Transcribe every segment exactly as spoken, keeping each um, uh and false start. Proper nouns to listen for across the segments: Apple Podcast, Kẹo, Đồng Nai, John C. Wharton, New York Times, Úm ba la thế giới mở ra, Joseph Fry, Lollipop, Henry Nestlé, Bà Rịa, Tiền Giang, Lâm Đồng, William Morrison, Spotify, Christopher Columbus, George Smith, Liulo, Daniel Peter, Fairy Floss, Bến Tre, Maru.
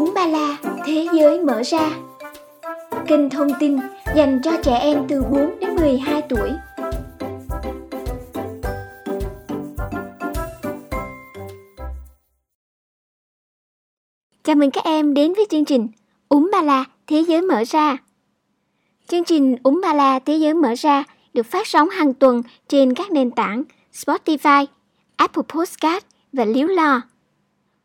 Úm ba la thế giới mở ra, kênh thông tin dành cho trẻ em từ bốn đến mười hai tuổi. Chào mừng các em đến với chương trình Úm ba la thế giới mở ra. Chương trình Úm ba la thế giới mở ra được phát sóng hàng tuần trên các nền tảng Spotify, Apple Podcast và Liulo.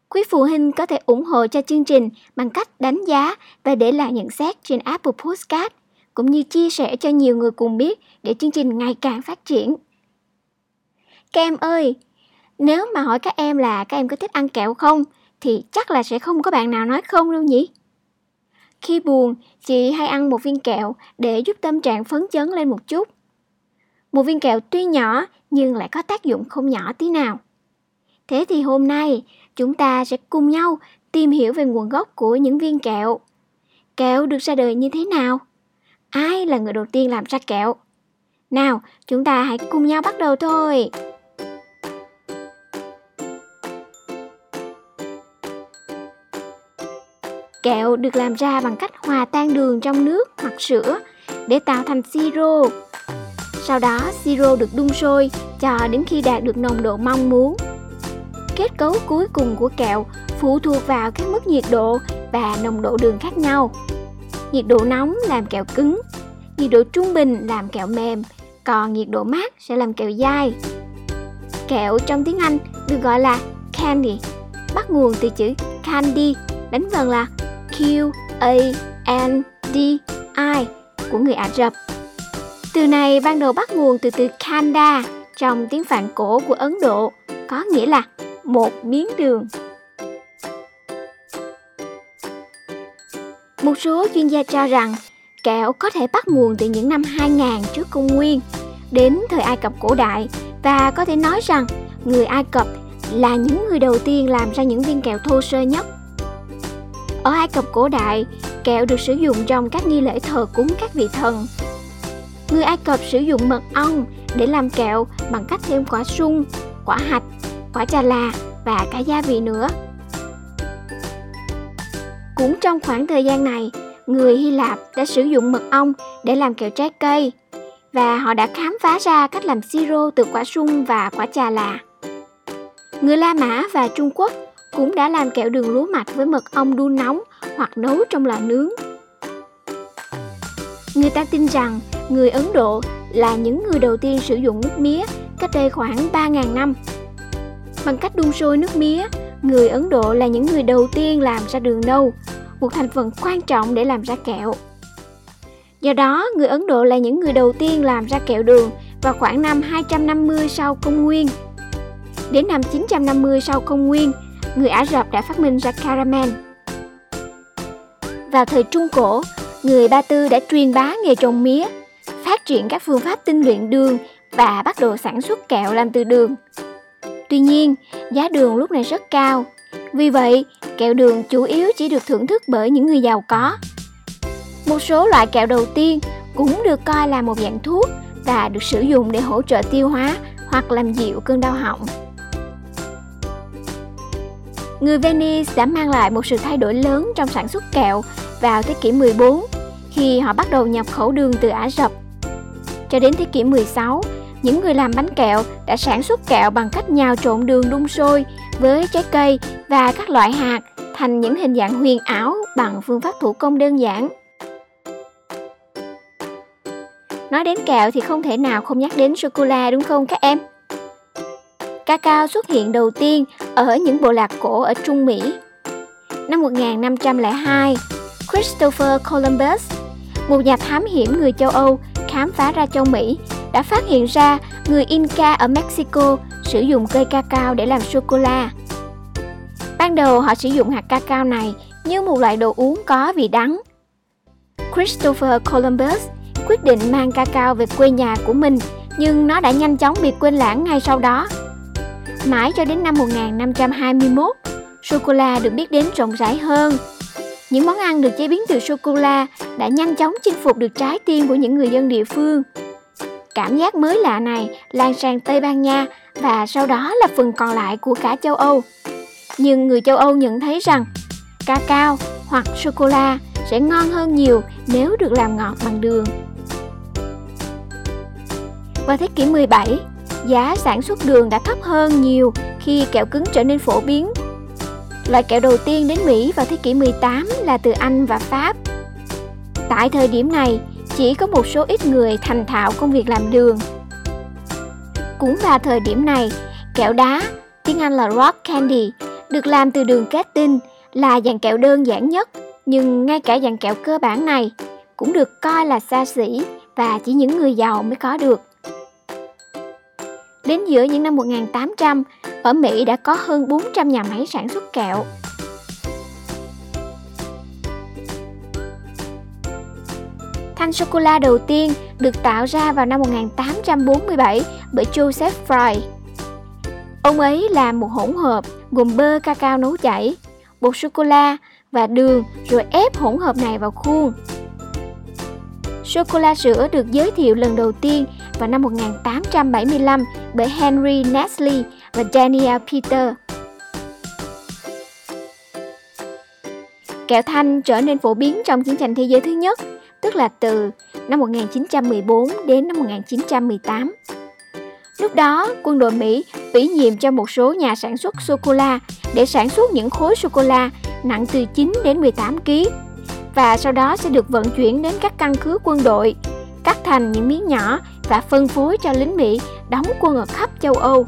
Quý phụ huynh có thể ủng hộ cho chương trình bằng cách đánh giá và để lại nhận xét trên Apple Podcast, cũng như chia sẻ cho nhiều người cùng biết để chương trình ngày càng phát triển. Các em ơi, nếu mà hỏi các em là các em có thích ăn kẹo không, thì chắc là sẽ không có bạn nào nói không đâu nhỉ? Khi buồn, chị hay ăn một viên kẹo để giúp tâm trạng phấn chấn lên một chút. Một viên kẹo tuy nhỏ nhưng lại có tác dụng không nhỏ tí nào. Thế thì hôm nay, chúng ta sẽ cùng nhau tìm hiểu về nguồn gốc của những viên kẹo. Kẹo được ra đời như thế nào? Ai là người đầu tiên làm ra kẹo? Nào, chúng ta hãy cùng nhau bắt đầu thôi! Kẹo được làm ra bằng cách hòa tan đường trong nước hoặc sữa để tạo thành siro. Sau đó, siro được đun sôi cho đến khi đạt được nồng độ mong muốn. Kết cấu cuối cùng của kẹo phụ thuộc vào các mức nhiệt độ và nồng độ đường khác nhau. Nhiệt độ nóng làm kẹo cứng, nhiệt độ trung bình làm kẹo mềm, còn nhiệt độ mát sẽ làm kẹo dai. Kẹo trong tiếng Anh được gọi là candy, bắt nguồn từ chữ candy, đánh vần là Q A N D I của người Ả Rập. Từ này ban đầu bắt nguồn từ từ kanda trong tiếng Phạn cổ của Ấn Độ, có nghĩa là một miếng đường. Một số chuyên gia cho rằng kẹo có thể bắt nguồn từ những năm hai nghìn trước công nguyên đến thời Ai Cập cổ đại, và có thể nói rằng người Ai Cập là những người đầu tiên làm ra những viên kẹo thô sơ nhất. Ở Ai Cập cổ đại, kẹo được sử dụng trong các nghi lễ thờ cúng các vị thần. Người Ai Cập sử dụng mật ong để làm kẹo bằng cách thêm quả sung, quả hạch, quả chà là và cả gia vị nữa. Cũng trong khoảng thời gian này, người Hy Lạp đã sử dụng mật ong để làm kẹo trái cây, và họ đã khám phá ra cách làm siro từ quả sung và quả chà là. Người La Mã và Trung Quốc cũng đã làm kẹo đường lúa mạch với mật ong đun nóng hoặc nấu trong lò nướng. Người ta tin rằng người Ấn Độ là những người đầu tiên sử dụng nước mía cách đây khoảng ba nghìn năm. Bằng cách đun sôi nước mía, người Ấn Độ là những người đầu tiên làm ra đường nâu, một thành phần quan trọng để làm ra kẹo. Do đó, người Ấn Độ là những người đầu tiên làm ra kẹo đường vào khoảng năm hai trăm năm mươi sau công nguyên. Đến năm chín trăm năm mươi sau công nguyên, người Ả Rập đã phát minh ra caramel. Vào thời Trung Cổ, người Ba Tư đã truyền bá nghề trồng mía, phát triển các phương pháp tinh luyện đường và bắt đầu sản xuất kẹo làm từ đường. Tuy nhiên, giá đường lúc này rất cao, vì vậy kẹo đường chủ yếu chỉ được thưởng thức bởi những người giàu có. Một số loại kẹo đầu tiên cũng được coi là một dạng thuốc và được sử dụng để hỗ trợ tiêu hóa hoặc làm dịu cơn đau họng. Người Venice đã mang lại một sự thay đổi lớn trong sản xuất kẹo vào thế kỷ mười bốn, khi họ bắt đầu nhập khẩu đường từ Ả Rập. Cho đến thế kỷ mười sáu, những người làm bánh kẹo đã sản xuất kẹo bằng cách nhào trộn đường đun sôi với trái cây và các loại hạt thành những hình dạng huyền ảo bằng phương pháp thủ công đơn giản. Nói đến kẹo thì không thể nào không nhắc đến sô-cô-la, đúng không các em? Cacao xuất hiện đầu tiên ở những bộ lạc cổ ở Trung Mỹ. Năm một nghìn năm trăm lẻ hai, Christopher Columbus, một nhà thám hiểm người châu Âu khám phá ra châu Mỹ, đã phát hiện ra người Inca ở Mexico sử dụng cây cacao để làm sô-cô-la. Ban đầu họ sử dụng hạt cacao này như một loại đồ uống có vị đắng. Christopher Columbus quyết định mang cacao về quê nhà của mình, nhưng nó đã nhanh chóng bị quên lãng ngay sau đó. Mãi cho đến năm một nghìn năm trăm hai mươi mốt, sô-cô-la được biết đến rộng rãi hơn. Những món ăn được chế biến từ sô-cô-la đã nhanh chóng chinh phục được trái tim của những người dân địa phương. Cảm giác mới lạ này lan sang Tây Ban Nha và sau đó là phần còn lại của cả châu Âu. Nhưng người châu Âu nhận thấy rằng cacao hoặc sô-cô-la sẽ ngon hơn nhiều nếu được làm ngọt bằng đường. Vào thế kỷ mười bảy, giá sản xuất đường đã thấp hơn nhiều khi kẹo cứng trở nên phổ biến. Loại kẹo đầu tiên đến Mỹ vào thế kỷ mười tám là từ Anh và Pháp. Tại thời điểm này, chỉ có một số ít người thành thạo công việc làm đường. Cũng vào thời điểm này, kẹo đá, tiếng Anh là rock candy, được làm từ đường kết tinh, là dạng kẹo đơn giản nhất, nhưng ngay cả dạng kẹo cơ bản này cũng được coi là xa xỉ và chỉ những người giàu mới có được. Đến giữa những năm một nghìn tám trăm, ở Mỹ đã có hơn bốn trăm nhà máy sản xuất kẹo. Thanh sô-cô-la đầu tiên được tạo ra vào năm một nghìn tám trăm bốn mươi bảy bởi Joseph Fry. Ông ấy làm một hỗn hợp gồm bơ cacao nấu chảy, bột sô-cô-la và đường rồi ép hỗn hợp này vào khuôn. Sô-cô-la sữa được giới thiệu lần đầu tiên vào năm một nghìn tám trăm bảy mươi lăm bởi Henry Nestlé và Daniel Peter. Kẹo thanh trở nên phổ biến trong chiến tranh thế giới thứ nhất, tức là từ năm một nghìn chín trăm mười bốn đến năm một nghìn chín trăm mười tám. Lúc đó, quân đội Mỹ ủy nhiệm cho một số nhà sản xuất sô-cô-la để sản xuất những khối sô-cô-la nặng từ chín đến mười tám ki lô gam và sau đó sẽ được vận chuyển đến các căn cứ quân đội, cắt thành những miếng nhỏ và phân phối cho lính Mỹ đóng quân ở khắp châu Âu.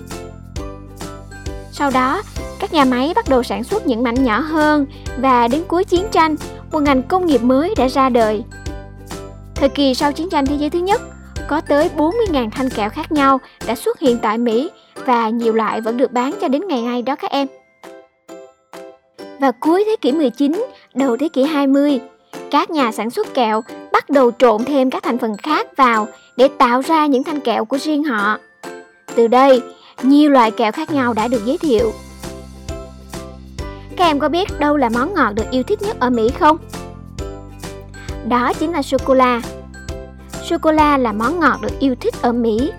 Sau đó, các nhà máy bắt đầu sản xuất những mảnh nhỏ hơn và đến cuối chiến tranh, một ngành công nghiệp mới đã ra đời. Thời kỳ sau chiến tranh thế giới thứ nhất, có tới bốn mươi nghìn thanh kẹo khác nhau đã xuất hiện tại Mỹ và nhiều loại vẫn được bán cho đến ngày nay đó các em. Và cuối thế kỷ mười chín, đầu thế kỷ hai mươi, các nhà sản xuất kẹo bắt đầu trộn thêm các thành phần khác vào để tạo ra những thanh kẹo của riêng họ. Từ đây, nhiều loại kẹo khác nhau đã được giới thiệu. Các em có biết đâu là món ngọt được yêu thích nhất ở Mỹ không? Đó chính là sô-cô-la. Sô-cô-la là món ngọt được yêu thích ở Mỹ.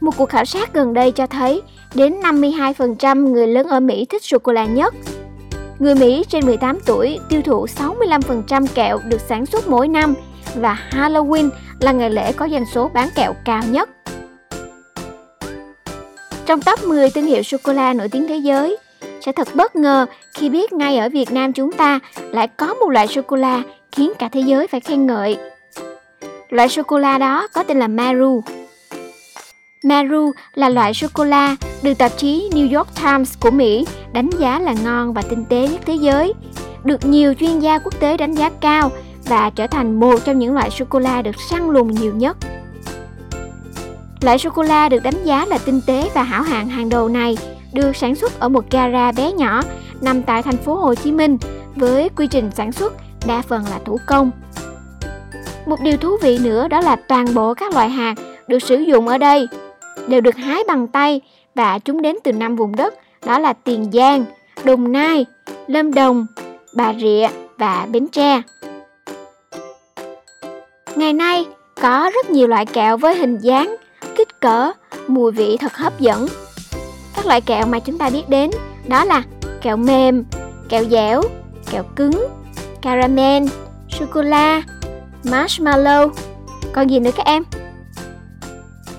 Một cuộc khảo sát gần đây cho thấy đến năm mươi hai phần trăm người lớn ở Mỹ thích sô-cô-la nhất. Người Mỹ trên mười tám tuổi tiêu thụ sáu mươi lăm phần trăm kẹo được sản xuất mỗi năm và Halloween là ngày lễ có doanh số bán kẹo cao nhất. Trong top mười thương hiệu sô-cô-la nổi tiếng thế giới, sẽ thật bất ngờ khi biết ngay ở Việt Nam chúng ta lại có một loại sô-cô-la khiến cả thế giới phải khen ngợi. Loại sô-cô-la đó có tên là Maru. Maru là loại sô-cô-la được tạp chí New York Times của Mỹ đánh giá là ngon và tinh tế nhất thế giới, được nhiều chuyên gia quốc tế đánh giá cao và trở thành một trong những loại sô-cô-la được săn lùng nhiều nhất. Loại sô-cô-la được đánh giá là tinh tế và hảo hạng hàng đầu này được sản xuất ở một gara bé nhỏ nằm tại thành phố Hồ Chí Minh với quy trình sản xuất đa phần là thủ công. Một điều thú vị nữa đó là toàn bộ các loại hạt được sử dụng ở đây đều được hái bằng tay và chúng đến từ năm vùng đất đó là Tiền Giang, Đồng Nai, Lâm Đồng, Bà Rịa và Bến Tre. Ngày nay có rất nhiều loại kẹo với hình dáng, kích cỡ, mùi vị thật hấp dẫn. Các loại kẹo mà chúng ta biết đến đó là kẹo mềm, kẹo dẻo, kẹo cứng, caramel, sô-cô-la, marshmallow, còn gì nữa các em?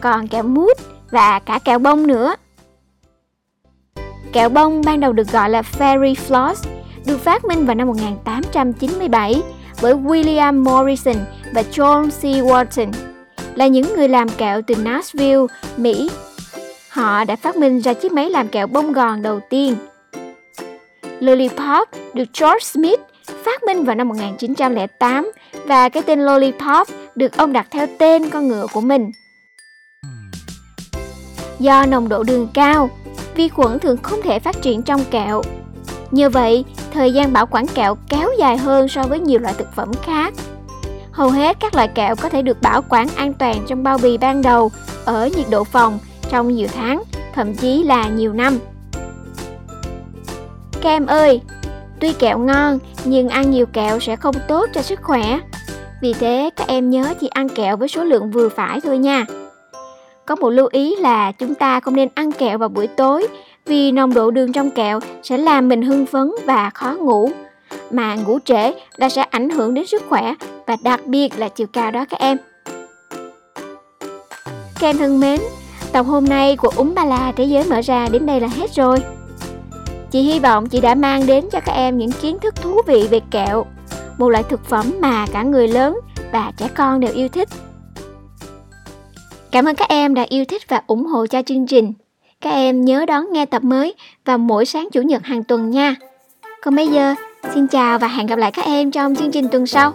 Còn kẹo mút và cả kẹo bông nữa. Kẹo bông ban đầu được gọi là Fairy Floss, được phát minh vào năm một nghìn tám trăm chín mươi bảy bởi William Morrison và John C. Wharton, là những người làm kẹo từ Nashville, Mỹ. Họ đã phát minh ra chiếc máy làm kẹo bông gòn đầu tiên. Lollipop được George Smith phát minh vào năm một nghìn chín trăm lẻ tám và cái tên Lollipop được ông đặt theo tên con ngựa của mình. Do nồng độ đường cao, vi khuẩn thường không thể phát triển trong kẹo. Nhờ vậy, thời gian bảo quản kẹo kéo dài hơn so với nhiều loại thực phẩm khác. Hầu hết các loại kẹo có thể được bảo quản an toàn trong bao bì ban đầu ở nhiệt độ phòng trong nhiều tháng, thậm chí là nhiều năm. Các em ơi, tuy kẹo ngon nhưng ăn nhiều kẹo sẽ không tốt cho sức khỏe. Vì thế các em nhớ chỉ ăn kẹo với số lượng vừa phải thôi nha. Có một lưu ý là chúng ta không nên ăn kẹo vào buổi tối vì nồng độ đường trong kẹo sẽ làm mình hưng phấn và khó ngủ. mà ngủ trễ là sẽ ảnh hưởng đến sức khỏe và đặc biệt là chiều cao đó các em. Các em thân mến, tập hôm nay của Úm Ba La Thế Giới Mở Ra đến đây là hết rồi. Chị hy vọng chị đã mang đến cho các em những kiến thức thú vị về kẹo, một loại thực phẩm mà cả người lớn và trẻ con đều yêu thích. Cảm ơn các em đã yêu thích và ủng hộ cho chương trình. Các em nhớ đón nghe tập mới vào mỗi sáng Chủ nhật hàng tuần nha. Còn bây giờ, xin chào và hẹn gặp lại các em trong chương trình tuần sau.